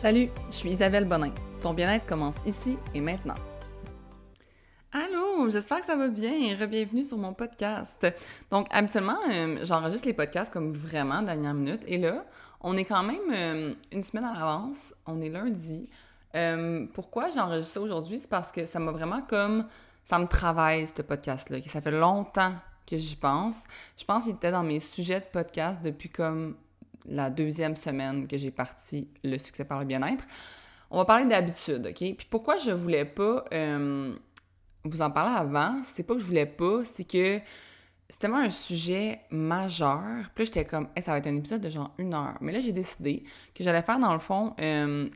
Salut, je suis Isabelle Bonin. Ton bien-être commence ici et maintenant. Allô, j'espère que ça va bien. Re-bienvenue sur mon podcast. Donc, habituellement, j'enregistre les podcasts comme vraiment dernière minute. Et là, on est quand même une semaine à l'avance. On est lundi. Pourquoi j'enregistre ça aujourd'hui? C'est parce que ça m'a vraiment comme... Ça me travaille, ce podcast-là. Ça fait longtemps que j'y pense. Je pense qu'il était dans mes sujets de podcast depuis comme la deuxième semaine que j'ai parti le succès par le bien-être. On va parler d'habitude, OK? Puis pourquoi je voulais pas vous en parler avant, c'est pas que je voulais pas, c'est que c'était tellement un sujet majeur. Puis là, j'étais comme, hey, ça va être un épisode de genre 1 heure. Mais là, j'ai décidé que j'allais faire, dans le fond,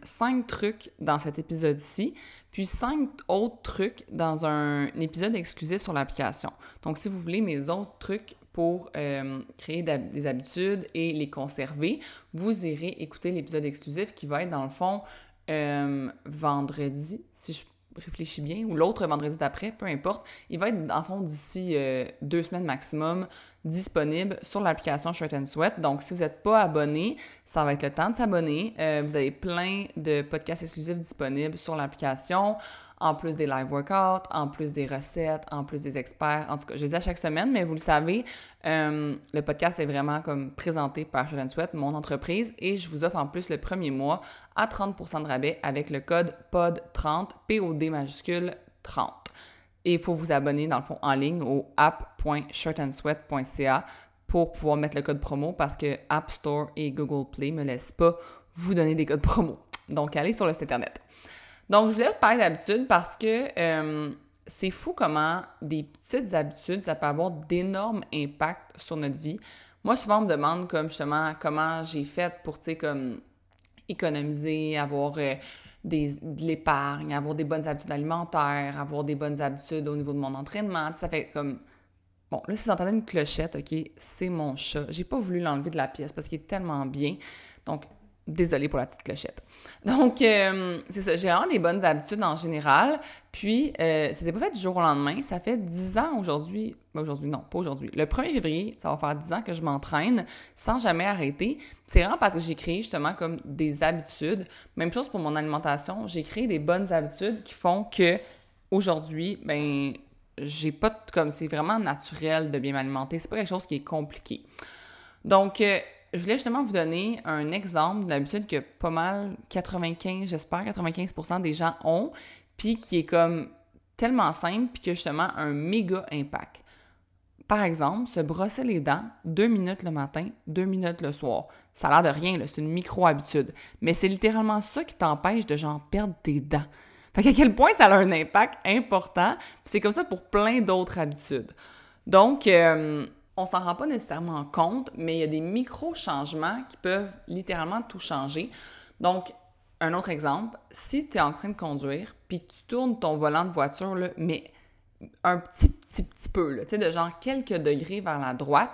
5 trucs dans cet épisode-ci, puis 5 autres trucs dans un épisode exclusif sur l'application. Donc, si vous voulez mes autres trucs pour créer des habitudes et les conserver, vous irez écouter l'épisode exclusif qui va être, dans le fond, vendredi, si je réfléchis bien, ou l'autre vendredi d'après, peu importe. Il va être, en fond, d'ici 2 semaines maximum, disponible sur l'application Shred & Sweat. Donc, si vous n'êtes pas abonné, ça va être le temps de s'abonner. Vous avez plein de podcasts exclusifs disponibles sur l'application, en plus des live workouts, en plus des recettes, en plus des experts. En tout cas, je les dis à chaque semaine, mais vous le savez, le podcast est vraiment comme présenté par Shred & Sweat, mon entreprise, et je vous offre en plus le premier mois à 30% de rabais avec le code POD30, P-O-D majuscule 30. Et il faut vous abonner, dans le fond, en ligne au app.shirtandsweat.ca pour pouvoir mettre le code promo parce que App Store et Google Play ne me laissent pas vous donner des codes promo. Donc, allez sur le site Internet. Donc, je voulais vous parler d'habitude parce que c'est fou comment des petites habitudes, ça peut avoir d'énormes impacts sur notre vie. Moi, souvent, on me demande comme justement comment j'ai fait pour, tu sais, comme économiser, avoir... de l'épargne, avoir des bonnes habitudes alimentaires, avoir des bonnes habitudes au niveau de mon entraînement. Ça fait comme... Bon, là, si vous entendez une clochette, OK, c'est mon chat. J'ai pas voulu l'enlever de la pièce parce qu'il est tellement bien. Donc, désolée pour la petite clochette. Donc, c'est ça. J'ai vraiment des bonnes habitudes en général. Puis, c'était pas fait du jour au lendemain. Ça fait 10 ans aujourd'hui... Le 1er février, ça va faire 10 ans que je m'entraîne sans jamais arrêter. C'est vraiment parce que j'ai créé justement comme des habitudes. Même chose pour mon alimentation. J'ai créé des bonnes habitudes qui font que aujourd'hui, ben, j'ai pas comme... C'est vraiment naturel de bien m'alimenter. C'est pas quelque chose qui est compliqué. Donc... je voulais justement vous donner un exemple d'une habitude que pas mal, 95% des gens ont, puis qui est comme tellement simple, puis qui a justement un méga impact. Par exemple, se brosser les dents 2 minutes le matin, 2 minutes le soir. Ça a l'air de rien, là, c'est une micro-habitude. Mais c'est littéralement ça qui t'empêche de genre perdre tes dents. Fait qu'à quel point ça a un impact important, puis c'est comme ça pour plein d'autres habitudes. Donc, on s'en rend pas nécessairement compte, mais il y a des micro-changements qui peuvent littéralement tout changer. Donc, un autre exemple, si tu es en train de conduire, puis tu tournes ton volant de voiture, là, mais un petit peu, tu sais, de genre quelques degrés vers la droite,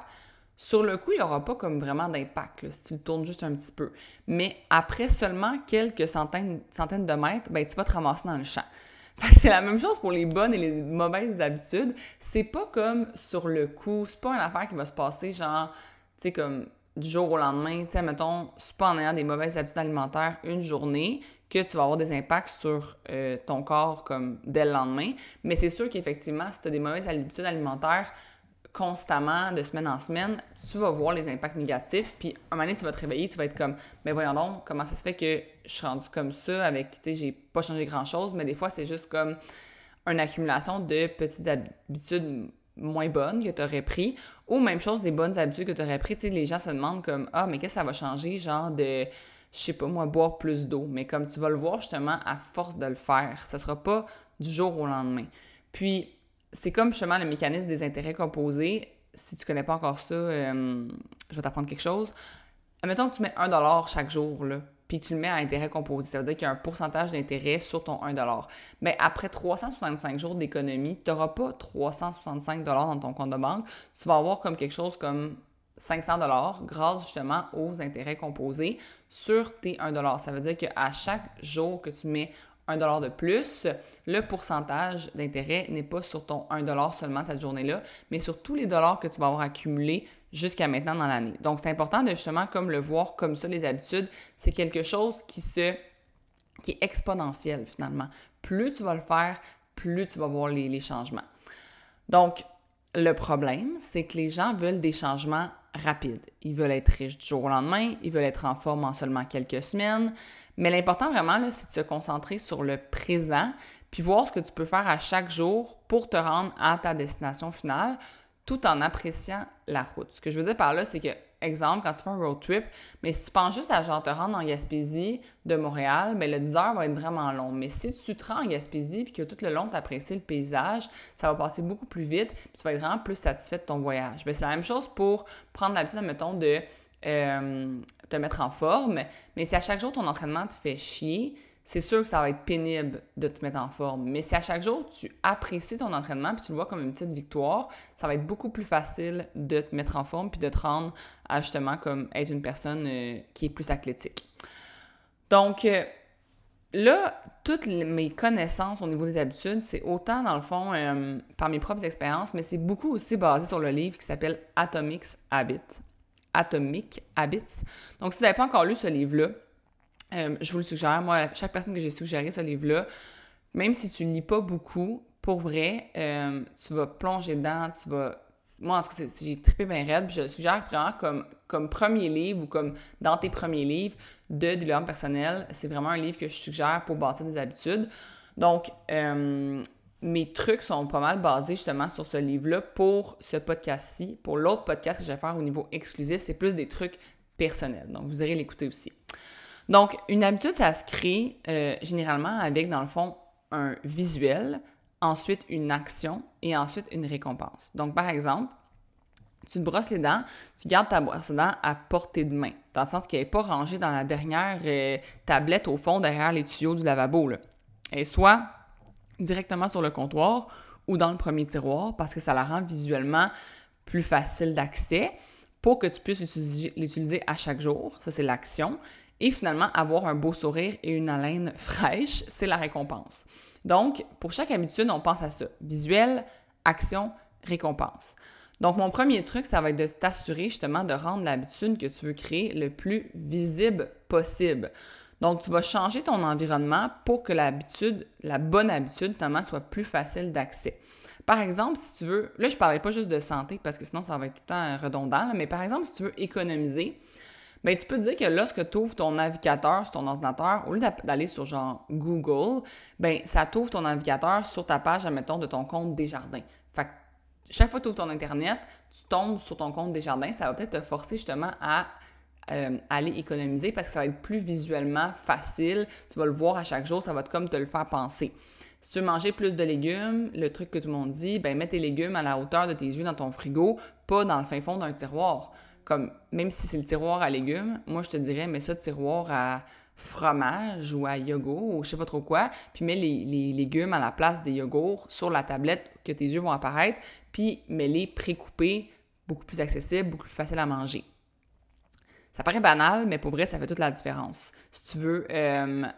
sur le coup, il n'y aura pas comme vraiment d'impact, là, si tu le tournes juste un petit peu. Mais après seulement quelques centaines de mètres, ben, tu vas te ramasser dans le champ. C'est la même chose pour les bonnes et les mauvaises habitudes. C'est pas comme sur le coup, c'est pas une affaire qui va se passer genre, tu sais, comme du jour au lendemain, tu sais, mettons, c'est pas en ayant des mauvaises habitudes alimentaires une journée que tu vas avoir des impacts sur ton corps comme dès le lendemain. Mais c'est sûr qu'effectivement, si tu as des mauvaises habitudes alimentaires constamment, de semaine en semaine, tu vas voir les impacts négatifs, puis un moment donné, tu vas te réveiller, tu vas être comme « Mais voyons donc, comment ça se fait que je suis rendue comme ça avec, tu sais, j'ai pas changé grand-chose, mais des fois, c'est juste comme une accumulation de petites habitudes moins bonnes que tu aurais pris, ou même chose, des bonnes habitudes que tu aurais pris, tu sais, les gens se demandent comme « Ah, mais qu'est-ce que ça va changer, genre de, je sais pas moi, boire plus d'eau », mais comme tu vas le voir justement à force de le faire, ça sera pas du jour au lendemain. Puis, c'est comme justement le mécanisme des intérêts composés. Si tu ne connais pas encore ça, je vais t'apprendre quelque chose. Admettons que tu mets 1$ chaque jour, là, puis tu le mets à intérêt composé. Ça veut dire qu'il y a un pourcentage d'intérêt sur ton 1$. Mais après 365 jours d'économie, tu n'auras pas 365$ dans ton compte de banque. Tu vas avoir comme quelque chose comme 500$ grâce justement aux intérêts composés sur tes 1$. Ça veut dire qu'à chaque jour que tu mets 1$ de plus, le pourcentage d'intérêt n'est pas sur ton 1$ seulement cette journée-là, mais sur tous les dollars que tu vas avoir accumulés jusqu'à maintenant dans l'année. Donc, c'est important de justement comme le voir comme ça, les habitudes, c'est quelque chose qui se qui est exponentielle finalement. Plus tu vas le faire, plus tu vas voir les changements. Donc, le problème, c'est que les gens veulent des changements rapides. Ils veulent être riches du jour au lendemain, ils veulent être en forme en seulement quelques semaines. Mais l'important vraiment, là, c'est de se concentrer sur le présent puis voir ce que tu peux faire à chaque jour pour te rendre à ta destination finale tout en appréciant la route. Ce que je veux dire par là, c'est que, exemple, quand tu fais un road trip, mais si tu penses juste à genre te rendre en Gaspésie de Montréal, bien le 10 heures va être vraiment long. Mais si tu te rends en Gaspésie puis que tout le long, tu apprécies le paysage, ça va passer beaucoup plus vite puis tu vas être vraiment plus satisfait de ton voyage. Bien, c'est la même chose pour prendre l'habitude, mettons, de te mettre en forme. Mais si à chaque jour, ton entraînement te fait chier, c'est sûr que ça va être pénible de te mettre en forme. Mais si à chaque jour, tu apprécies ton entraînement puis tu le vois comme une petite victoire, ça va être beaucoup plus facile de te mettre en forme puis de te rendre à justement comme être une personne qui est plus athlétique. Donc, là, toutes mes connaissances au niveau des habitudes, c'est autant dans le fond par mes propres expériences, mais c'est beaucoup aussi basé sur le livre qui s'appelle Atomic Habits. Donc, si vous n'avez pas encore lu ce livre-là, je vous le suggère. Moi, chaque personne que j'ai suggéré ce livre-là, même si tu ne lis pas beaucoup, pour vrai, tu vas plonger dedans, tu vas... Moi, en tout cas, j'ai trippé bien raide, puis je le suggère vraiment comme premier livre ou comme dans tes premiers livres de développement personnel. C'est vraiment un livre que je suggère pour bâtir des habitudes. Donc, mes trucs sont pas mal basés justement sur ce livre-là pour ce podcast-ci. Pour l'autre podcast que je vais faire au niveau exclusif, c'est plus des trucs personnels. Donc, vous irez l'écouter aussi. Donc, une habitude, ça se crée généralement avec, dans le fond, un visuel, ensuite une action et ensuite une récompense. Donc, par exemple, tu te brosses les dents, tu gardes ta brosse à dents à portée de main, dans le sens qu'elle n'est pas rangée dans la dernière tablette au fond derrière les tuyaux du lavabo, là. Elle soit directement sur le comptoir ou dans le premier tiroir parce que ça la rend visuellement plus facile d'accès pour que tu puisses l'utiliser à chaque jour. Ça, c'est l'action. Et finalement, avoir un beau sourire et une haleine fraîche, c'est la récompense. Donc, pour chaque habitude, on pense à ça. Visuel, action, récompense. Donc, mon premier truc, ça va être de t'assurer justement de rendre l'habitude que tu veux créer le plus visible possible. Donc, tu vas changer ton environnement pour que l'habitude, la bonne habitude, notamment, soit plus facile d'accès. Par exemple, si tu veux... Là, je ne parlerai pas juste de santé parce que sinon, ça va être tout le temps redondant. Là, mais par exemple, si tu veux économiser... Bien, tu peux te dire que lorsque tu ouvres ton navigateur sur ton ordinateur, au lieu d'aller sur genre Google, bien, ça t'ouvre ton navigateur sur ta page, admettons, de ton compte Desjardins. Fait que chaque fois que tu ouvres ton Internet, tu tombes sur ton compte Desjardins, ça va peut-être te forcer justement à aller économiser parce que ça va être plus visuellement facile. Tu vas le voir à chaque jour, ça va être comme te le faire penser. Si tu veux manger plus de légumes, le truc que tout le monde dit, bien, mets tes légumes à la hauteur de tes yeux dans ton frigo, pas dans le fin fond d'un tiroir. Comme, même si c'est le tiroir à légumes, moi, je te dirais, mets ça tiroir à fromage ou à yogourt ou je sais pas trop quoi, puis mets les légumes à la place des yogourts sur la tablette que tes yeux vont apparaître, puis mets-les pré-coupés, beaucoup plus accessibles, beaucoup plus faciles à manger. Ça paraît banal, mais pour vrai, ça fait toute la différence. Si tu veux,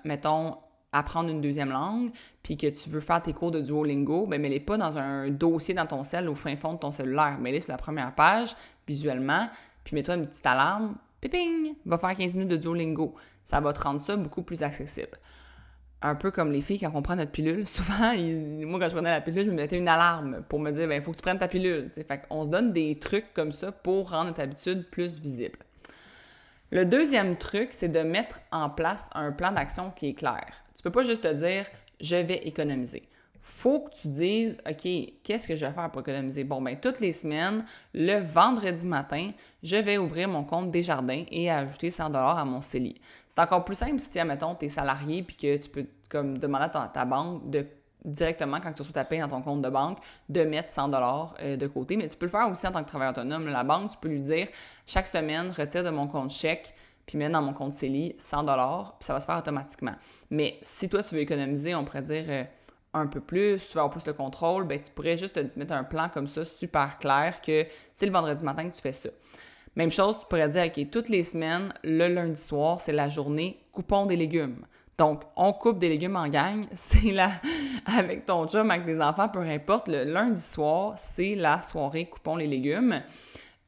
mettons, apprendre une deuxième langue, puis que tu veux faire tes cours de Duolingo, bien, mets-les pas dans un dossier dans ton cell au fin fond de ton cellulaire. Mets-les sur la première page, visuellement, puis mets-toi une petite alarme, piping, va faire 15 minutes de Duolingo. Ça va te rendre ça beaucoup plus accessible. Un peu comme les filles, quand on prend notre pilule, souvent, moi, quand je prenais la pilule, je me mettais une alarme pour me dire, bien, il faut que tu prennes ta pilule. T'sais, fait qu'on se donne des trucs comme ça pour rendre notre habitude plus visible. Le deuxième truc, c'est de mettre en place un plan d'action qui est clair. Tu peux pas juste te dire, je vais économiser. Faut que tu dises, OK, qu'est-ce que je vais faire pour économiser? Bon, bien, toutes les semaines, le vendredi matin, je vais ouvrir mon compte Desjardins et ajouter 100 $ à mon CELI. C'est encore plus simple si, admettons, tu es salarié puis que tu peux comme demander à ta banque de directement, quand tu reçois ta paye dans ton compte de banque, de mettre 100 $ de côté. Mais tu peux le faire aussi en tant que travailleur autonome. La banque, tu peux lui dire, chaque semaine, retire de mon compte chèque puis mets dans mon compte CELI 100 $ puis ça va se faire automatiquement. Mais si toi, tu veux économiser, on pourrait dire... un peu plus, si tu veux avoir plus de contrôle, bien, tu pourrais juste te mettre un plan comme ça, super clair, que c'est le vendredi matin que tu fais ça. Même chose, tu pourrais dire, OK, toutes les semaines, le lundi soir, c'est la journée coupons des légumes. Donc, on coupe des légumes en gang, c'est là, avec ton chum, avec tes enfants, peu importe, le lundi soir, c'est la soirée coupons les légumes.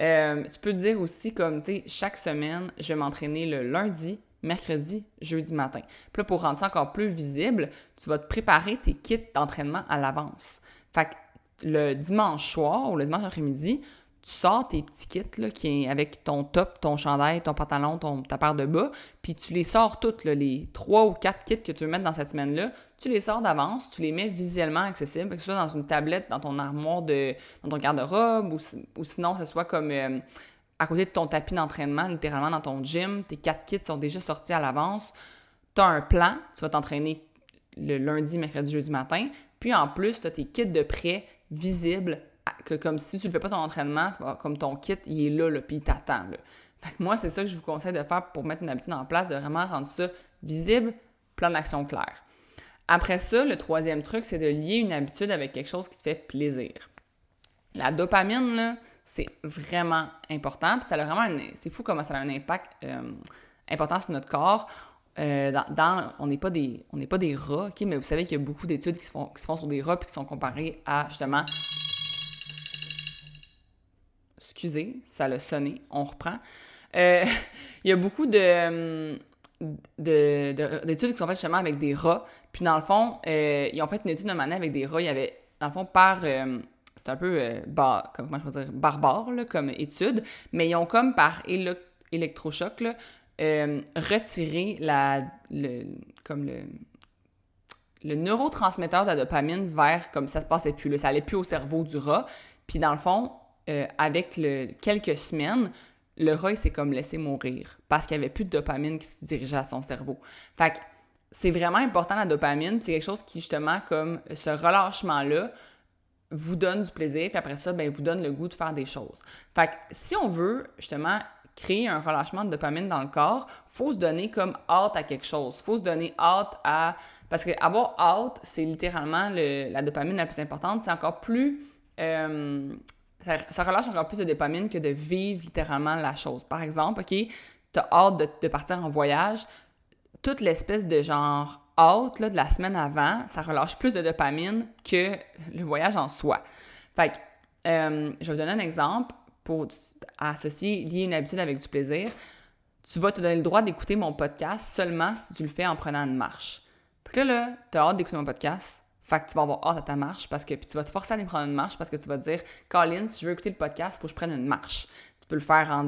Tu peux dire aussi comme, tu sais, chaque semaine, je vais m'entraîner le lundi, mercredi, jeudi matin. Puis là, pour rendre ça encore plus visible, tu vas te préparer tes kits d'entraînement à l'avance. Fait que le dimanche soir ou le dimanche après-midi, tu sors tes petits kits là, qui est avec ton top, ton chandail, ton pantalon, ta paire de bas, puis tu les sors toutes, là, les 3 ou 4 kits que tu veux mettre dans cette semaine-là, tu les sors d'avance, tu les mets visuellement accessibles, que ce soit dans une tablette, dans ton armoire, dans ton garde-robe, ou sinon, ce soit comme à côté de ton tapis d'entraînement, littéralement dans ton gym, tes 4 kits sont déjà sortis à l'avance, tu as un plan, tu vas t'entraîner le lundi, mercredi, jeudi matin, puis en plus, tu as tes kits de prêt visibles, que comme si tu ne fais pas ton entraînement, comme ton kit, il est là puis il t'attend. Fait que moi, c'est ça que je vous conseille de faire pour mettre une habitude en place, de vraiment rendre ça visible, plan d'action clair. Après ça, le troisième truc, c'est de lier une habitude avec quelque chose qui te fait plaisir. La dopamine, là, c'est vraiment important. Puis ça a vraiment c'est fou comment ça a un impact important sur notre corps. On n'est pas des rats, okay? Mais vous savez qu'il y a beaucoup d'études qui se font sur des rats puis qui sont comparées à, justement... Excusez, ça l'a sonné, on reprend. Il y a beaucoup d'études qui sont faites justement avec des rats. Puis dans le fond, ils ont fait une étude de manière avec des rats. Il y avait, dans le fond, c'est un peu barbare là, comme étude, mais ils ont comme par électrochoc là, retiré le neurotransmetteur de la dopamine vers comme ça se passait plus. Là, ça allait plus au cerveau du rat. Puis dans le fond, avec quelques semaines, le rat, il s'est comme laissé mourir parce qu'il n'y avait plus de dopamine qui se dirigeait à son cerveau. Fait que c'est vraiment important la dopamine, c'est quelque chose qui, justement, comme ce relâchement-là, vous donne du plaisir, puis après ça, bien, vous donne le goût de faire des choses. Fait que si on veut, justement, créer un relâchement de dopamine dans le corps, il faut se donner comme hâte à quelque chose. Il faut se donner hâte à... Parce qu'avoir hâte, c'est littéralement la dopamine la plus importante. C'est encore plus... Ça relâche encore plus de dopamine que de vivre littéralement la chose. Par exemple, OK, t'as hâte de partir en voyage, toute l'espèce de genre hâte là, de la semaine avant, ça relâche plus de dopamine que le voyage en soi. Fait que, je vais vous donner un exemple pour associer, lier une habitude avec du plaisir. Tu vas te donner le droit d'écouter mon podcast seulement si tu le fais en prenant une marche. Fait que là, t'as hâte d'écouter mon podcast. Fait que tu vas avoir hâte à ta marche parce que puis tu vas te forcer à aller prendre une marche parce que tu vas te dire « Colin, si je veux écouter le podcast, il faut que je prenne une marche. » Tu peux le faire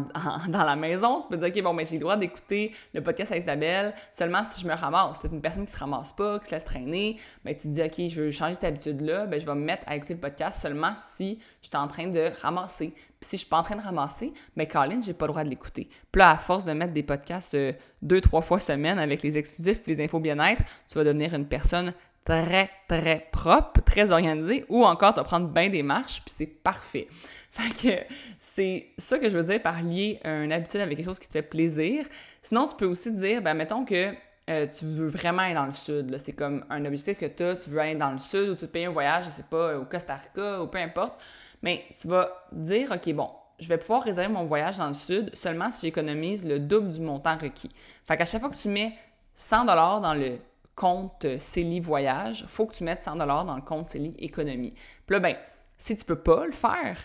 dans la maison. Tu peux dire « OK, bon, ben, j'ai le droit d'écouter le podcast à Isabelle seulement si je me ramasse. » C'est une personne qui se ramasse pas, qui se laisse traîner. Ben, tu te dis « OK, je veux changer cette habitude-là. Ben, je vais me mettre à écouter le podcast seulement si je suis en train de ramasser. Puis si je suis pas en train de ramasser, ben, Colin, j'ai pas le droit de l'écouter. » Puis là, à force de mettre des podcasts 2-3 fois semaine avec les exclusifs et les infos bien-être, tu vas devenir une personne très, très propre, très organisé, ou encore tu vas prendre bien des marches, puis c'est parfait. Fait que c'est ça que je veux dire par lier une habitude avec quelque chose qui te fait plaisir. Sinon, tu peux aussi te dire, ben mettons que tu veux vraiment aller dans le sud, là, c'est comme un objectif que tu veux aller dans le sud, ou tu te payes un voyage, je sais pas, au Costa Rica, ou peu importe, mais tu vas dire, OK, bon, je vais pouvoir réserver mon voyage dans le sud seulement si j'économise le double du montant requis. Fait qu'à chaque fois que tu mets 100 $ dans le compte CELI voyage, il faut que tu mettes 100 $ dans le compte CELI économie. Puis là, ben, si tu peux pas le faire,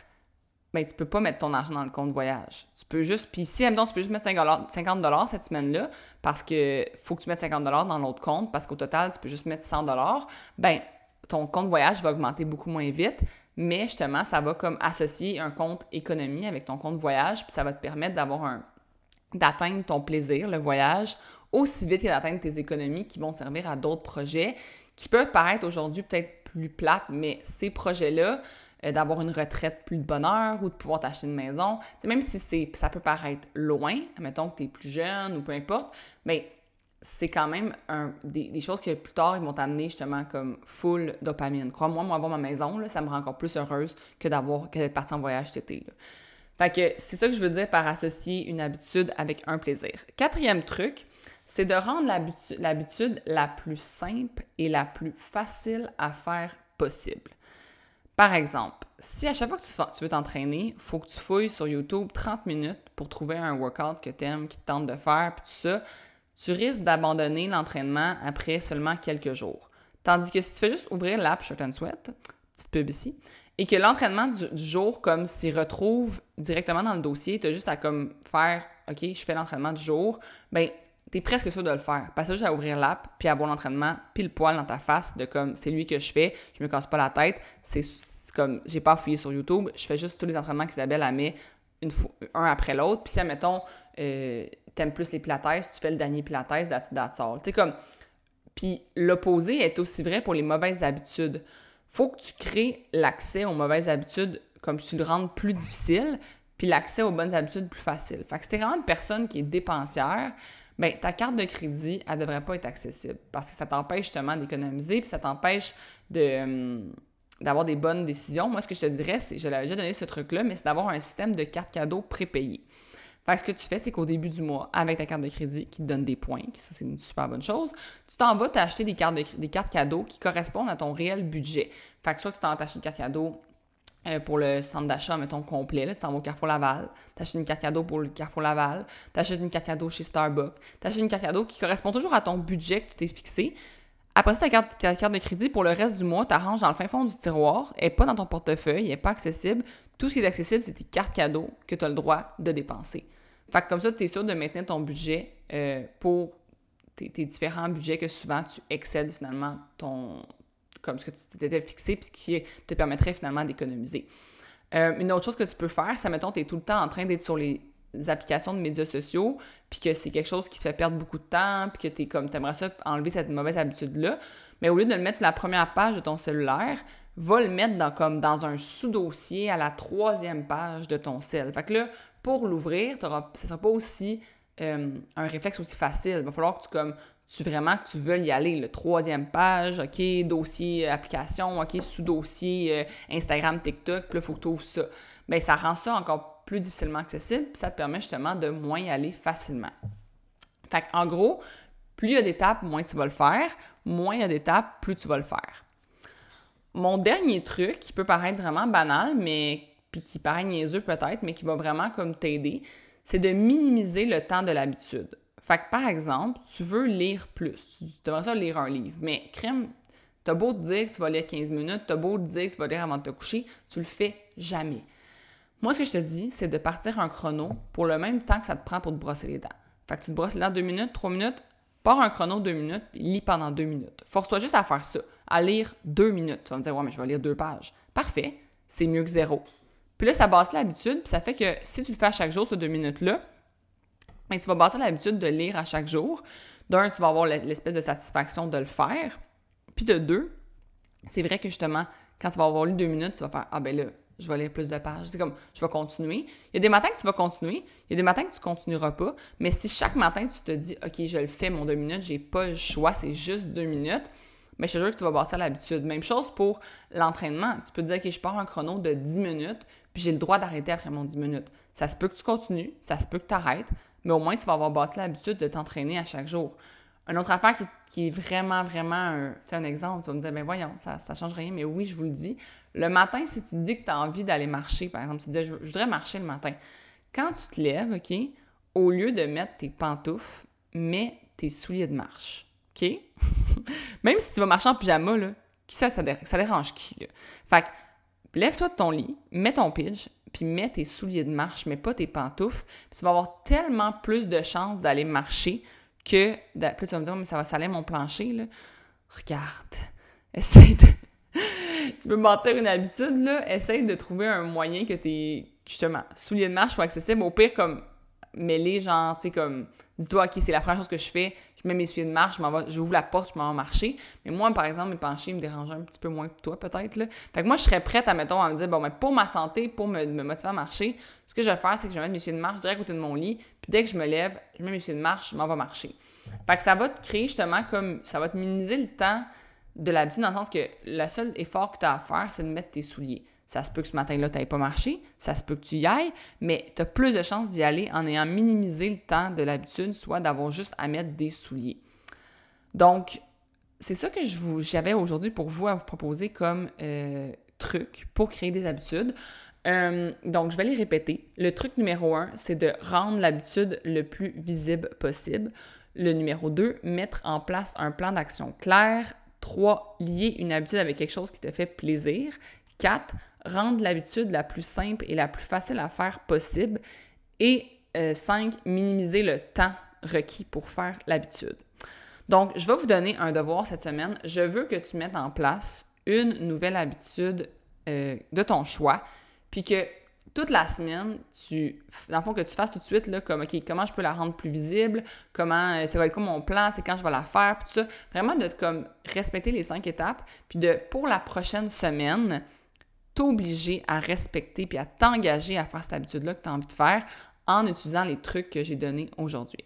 ben, tu peux pas mettre ton argent dans le compte voyage. Tu peux juste, puis si, admettons, tu peux juste mettre 50 $ cette semaine-là, parce que faut que tu mettes 50 $ dans l'autre compte, parce qu'au total, tu peux juste mettre 100 $, ben, ton compte voyage va augmenter beaucoup moins vite, mais justement, ça va comme associer un compte économie avec ton compte voyage, puis ça va te permettre d'atteindre ton plaisir, le voyage, aussi vite que d'atteindre tes économies qui vont te servir à d'autres projets qui peuvent paraître aujourd'hui peut-être plus plates, mais ces projets-là, d'avoir une retraite plus de bonheur ou de pouvoir t'acheter une maison, tu sais, même si ça peut paraître loin, mettons que tu es plus jeune ou peu importe, mais c'est quand même des choses que plus tard, ils vont t'amener justement comme full dopamine. Crois-moi, moi, avoir ma maison, là, ça me rend encore plus heureuse que d'être partie en voyage cet été, là. Fait que c'est ça que je veux dire par associer une habitude avec un plaisir. Quatrième truc, c'est de rendre l'habitude la plus simple et la plus facile à faire possible. Par exemple, si à chaque fois que tu veux t'entraîner, il faut que tu fouilles sur YouTube 30 minutes pour trouver un workout que tu aimes, qui te tente de faire, puis tout ça, tu risques d'abandonner l'entraînement après seulement quelques jours. Tandis que si tu fais juste ouvrir l'app Shred & Sweat, petite pub ici, et que l'entraînement du jour comme s'y retrouve directement dans le dossier, tu as juste à comme faire « OK, je fais l'entraînement du jour », ben t'es presque sûr de le faire. Parce que juste à ouvrir l'app, puis à avoir l'entraînement, pile poil dans ta face, de comme, c'est lui que je fais, je me casse pas la tête, c'est comme, j'ai pas fouillé sur YouTube, je fais juste tous les entraînements qu'Isabelle a mis un après l'autre. Puis si, admettons, t'aimes plus les pilates, tu fais le dernier pilates, that's all. T'sais, comme, puis l'opposé est aussi vrai pour les mauvaises habitudes. Faut que tu crées l'accès aux mauvaises habitudes comme tu le rendes plus difficile, puis l'accès aux bonnes habitudes plus facile. Fait que si t'es vraiment une personne qui est dépensière, bien, ta carte de crédit, elle devrait pas être accessible parce que ça t'empêche justement d'économiser, puis ça t'empêche d'avoir des bonnes décisions. Moi, ce que je te dirais, c'est, je l'avais déjà donné ce truc-là, mais c'est d'avoir un système de carte cadeau prépayée. Fait que ce que tu fais, c'est qu'au début du mois, avec ta carte de crédit qui te donne des points, ça c'est une super bonne chose, tu t'en vas t'acheter des cartes cadeaux qui correspondent à ton réel budget. Fait que soit que tu t'en vas t'acheter une carte cadeau pour le centre d'achat, mettons, complet, là, tu t'en vas au Carrefour Laval, t'achètes une carte cadeau pour le Carrefour Laval, t'achètes une carte cadeau chez Starbucks, t'achètes une carte cadeau qui correspond toujours à ton budget que tu t'es fixé. Après ça, ta carte de crédit, pour le reste du mois, t'arranges dans le fin fond du tiroir, elle n'est pas dans ton portefeuille, elle n'est pas accessible. Tout ce qui est accessible, c'est tes cartes cadeaux que tu as le droit de dépenser. Fait que comme ça, tu es sûr de maintenir ton budget pour tes différents budgets que souvent tu excèdes finalement comme ce que tu t'étais fixé, puis ce qui te permettrait finalement d'économiser. Une autre chose que tu peux faire, c'est, mettons, tu es tout le temps en train d'être sur les applications de médias sociaux, puis que c'est quelque chose qui te fait perdre beaucoup de temps, puis que t'es comme, t'aimerais ça enlever cette mauvaise habitude-là, mais au lieu de le mettre sur la première page de ton cellulaire, va le mettre dans un sous-dossier à la troisième page de ton cell. Fait que là, pour l'ouvrir, ça sera pas aussi un réflexe aussi facile. Il va falloir que tu veux y aller. Le troisième page, OK, dossier, application, OK, sous-dossier, Instagram, TikTok, puis là, il faut que tu ouvres ça. Bien, ça rend ça encore plus difficilement accessible, puis ça te permet justement de moins y aller facilement. Fait qu'en gros, plus il y a d'étapes, moins tu vas le faire. Moins il y a d'étapes, plus tu vas le faire. Mon dernier truc, qui peut paraître vraiment banal, puis qui paraît niaiseux peut-être, mais qui va vraiment comme t'aider, c'est de minimiser le temps de l'habitude. Fait que par exemple, tu veux lire plus. Tu devrais ça lire un livre, mais crème, t'as beau te dire que tu vas lire 15 minutes, t'as beau te dire que tu vas lire avant de te coucher, tu le fais jamais. Moi, ce que je te dis, c'est de partir un chrono pour le même temps que ça te prend pour te brosser les dents. Fait que tu te brosses les dents 2 minutes, 3 minutes, pars un chrono 2 minutes, puis lis pendant 2 minutes. Force-toi juste à faire ça, à lire 2 minutes. Tu vas me dire, ouais, mais je vais lire 2 pages. Parfait, c'est mieux que 0. Puis là, ça bâtit l'habitude, puis ça fait que si tu le fais à chaque jour, ces 2 minutes-là, tu vas bâtir l'habitude de lire à chaque jour. D'un, tu vas avoir l'espèce de satisfaction de le faire. Puis de deux, c'est vrai que justement, quand tu vas avoir lu 2 minutes, tu vas faire, ah ben là, je vais lire plus de pages. C'est comme, je vais continuer. Il y a des matins que tu vas continuer, il y a des matins que tu ne continueras pas, mais si chaque matin, tu te dis, OK, je le fais, mon 2 minutes, j'ai pas le choix, c'est juste 2 minutes, mais je te jure que tu vas bâtir l'habitude. Même chose pour l'entraînement. Tu peux te dire, OK, je pars un chrono de 10 minutes, puis j'ai le droit d'arrêter après mon 10 minutes. Ça se peut que tu continues, ça se peut que tu arrêtes, mais au moins, tu vas avoir bâti l'habitude de t'entraîner à chaque jour. Une autre affaire qui est vraiment, vraiment un exemple, tu vas me dire, ben voyons, ça change rien, mais oui, je vous le dis. Le matin, si tu dis que tu as envie d'aller marcher, par exemple, tu dis, je voudrais marcher le matin. Quand tu te lèves, OK, au lieu de mettre tes pantoufles, mets tes souliers de marche, OK? Même si tu vas marcher en pyjama, là, ça dérange qui, là? Fait que, lève-toi de ton lit, mets ton pidge, puis mets tes souliers de marche, mais pas tes pantoufles, puis tu vas avoir tellement plus de chances d'aller marcher que... Puis tu vas me dire, mais ça va saler mon plancher, là. Regarde, essaye de... Tu peux bâtir une habitude, là. Essaye de trouver un moyen que tes, justement, souliers de marche soient accessibles. Au pire, comme, mêler, genre, tu sais, comme, dis-toi, OK, c'est la première chose que je fais, je mets mes souliers de marche, j'ouvre la porte, je m'en vais marcher. Mais moi, par exemple, mes planchers me dérangeaient un petit peu moins que toi, peut-être, là. Fait que moi, je serais prête, admettons, à me dire, bon, mais pour ma santé, pour me motiver à marcher, ce que je vais faire, c'est que je vais mettre mes souliers de marche direct à côté de mon lit, puis dès que je me lève, je mets mes souliers de marche, je m'en vais marcher. Fait que ça va te créer, justement, comme, ça va te minimiser le temps de l'habitude, dans le sens que le seul effort que tu as à faire, c'est de mettre tes souliers. Ça se peut que ce matin-là, tu n'ailles pas marché, ça se peut que tu y ailles, mais tu as plus de chances d'y aller en ayant minimisé le temps de l'habitude, soit d'avoir juste à mettre des souliers. Donc, c'est ça que j'avais aujourd'hui pour vous à vous proposer comme truc pour créer des habitudes. Donc, je vais les répéter. Le truc numéro 1, c'est de rendre l'habitude le plus visible possible. Le numéro 2, mettre en place un plan d'action clair. 3. Lier une habitude avec quelque chose qui te fait plaisir. 4. Rendre l'habitude la plus simple et la plus facile à faire possible. Et 5. Minimiser le temps requis pour faire l'habitude. Donc, je vais vous donner un devoir cette semaine. Je veux que tu mettes en place une nouvelle habitude de ton choix, puis que toute la semaine, dans le fond, que tu fasses tout de suite, là, comme, OK, comment je peux la rendre plus visible, comment, ça va être quoi mon plan, c'est quand je vais la faire, puis tout ça. Vraiment de, comme, respecter les 5 étapes, puis de, pour la prochaine semaine, t'obliger à respecter puis à t'engager à faire cette habitude-là que tu as envie de faire en utilisant les trucs que j'ai donnés aujourd'hui.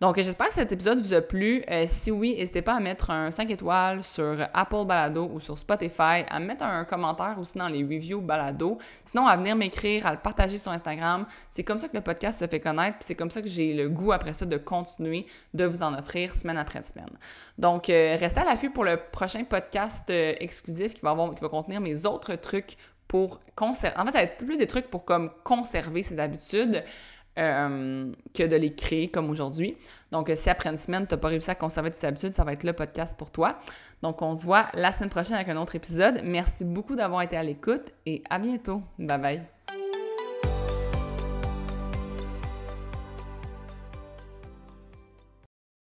Donc, j'espère que cet épisode vous a plu. Si oui, n'hésitez pas à mettre un 5 étoiles sur Apple Balado ou sur Spotify, à mettre un commentaire aussi dans les reviews Balado. Sinon, à venir m'écrire, à le partager sur Instagram. C'est comme ça que le podcast se fait connaître, puis c'est comme ça que j'ai le goût après ça de continuer de vous en offrir semaine après semaine. Donc, restez à l'affût pour le prochain podcast exclusif qui va contenir mes autres trucs pour conserver. En fait, ça va être plus des trucs pour comme conserver ses habitudes. Que de les créer comme aujourd'hui. Donc, si après une semaine, tu n'as pas réussi à conserver tes habitudes, ça va être le podcast pour toi. Donc, on se voit la semaine prochaine avec un autre épisode. Merci beaucoup d'avoir été à l'écoute et à bientôt. Bye bye!